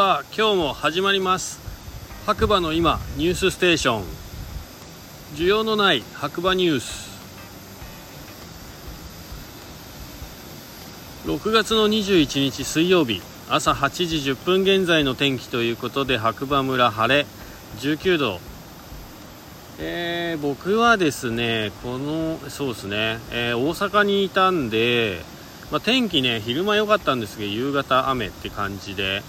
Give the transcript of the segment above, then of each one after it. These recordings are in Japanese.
さあ今日も始まります。白馬の今ニュースステーション、需要のない白馬ニュース。6月の21日水曜日朝8時10分現在の天気ということで、白馬村晴れ19度。僕はですね大阪にいたんで、天気ね昼間良かったんですけど夕方雨って感じで、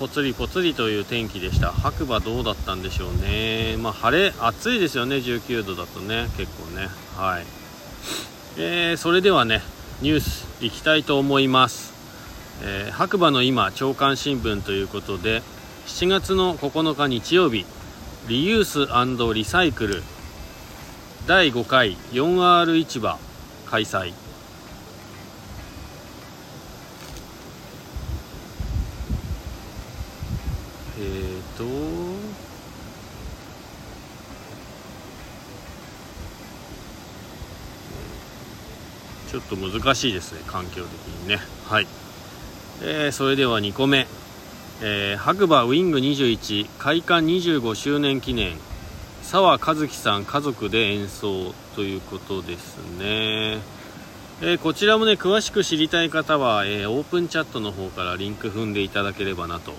ぽつりぽつりという天気でした。白馬どうだったんでしょうね。晴れ、暑いですよね。19度だとね結構ね。それではねニュースいきたいと思います。白馬の今朝刊新聞ということで、7月の9日日曜日、リユース&リサイクル第5回 4R 市場開催。ちょっと難しいですね、環境的にね。それでは2個目、白馬ウィング21開館25周年記念、澤和樹さん家族で演奏ということですね。こちらもね詳しく知りたい方は、オープンチャットの方からリンク踏んでいただければなと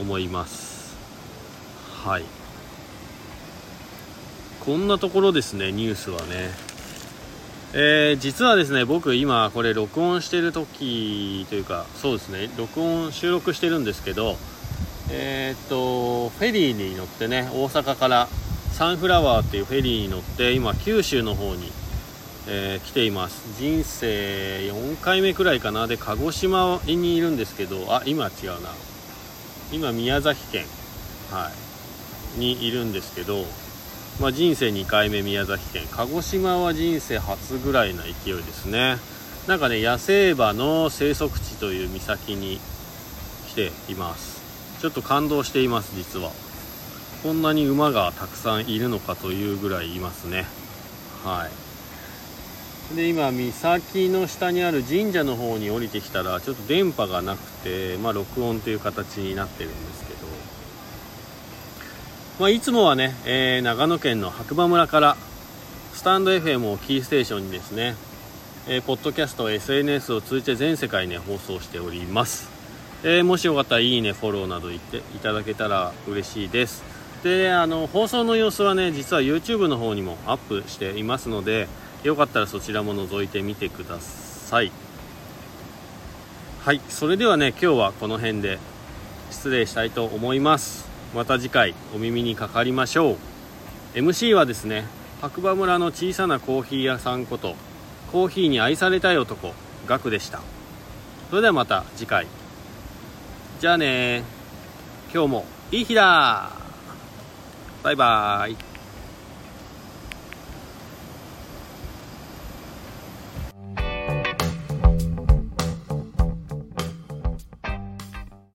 思います。こんなところですねニュースはね。実はですね僕今これ録音してる時というか収録してるんですけど、フェリーに乗ってね、大阪からサンフラワーっていうフェリーに乗って今九州の方に、来ています。人生4回目くらいかな。で鹿児島にいるんですけど、今宮崎県、にいるんですけど、人生2回目宮崎県、鹿児島は人生初ぐらいな勢いですね。野生馬の生息地という岬に来ています。ちょっと感動しています。実はこんなに馬がたくさんいるのかというぐらいいますね。で今岬の下にある神社の方に降りてきたらちょっと電波がなくて、録音という形になってるんですけど、いつもはね、長野県の白馬村からスタンド FM をキーステーションにですね、ポッドキャスト SNS を通じて全世界ね放送しております。もしよかったらいいね、フォローなど言っていただけたら嬉しいです。で放送の様子はね実は YouTube の方にもアップしていますので、よかったらそちらも覗いてみてください。それではね今日はこの辺で失礼したいと思います。また次回お耳にかかりましょう。 MC はですね、白馬村の小さなコーヒー屋さんことコーヒーに愛されたい男ガクでした。それではまた次回。じゃあね、今日もいい日だ。バイバイ。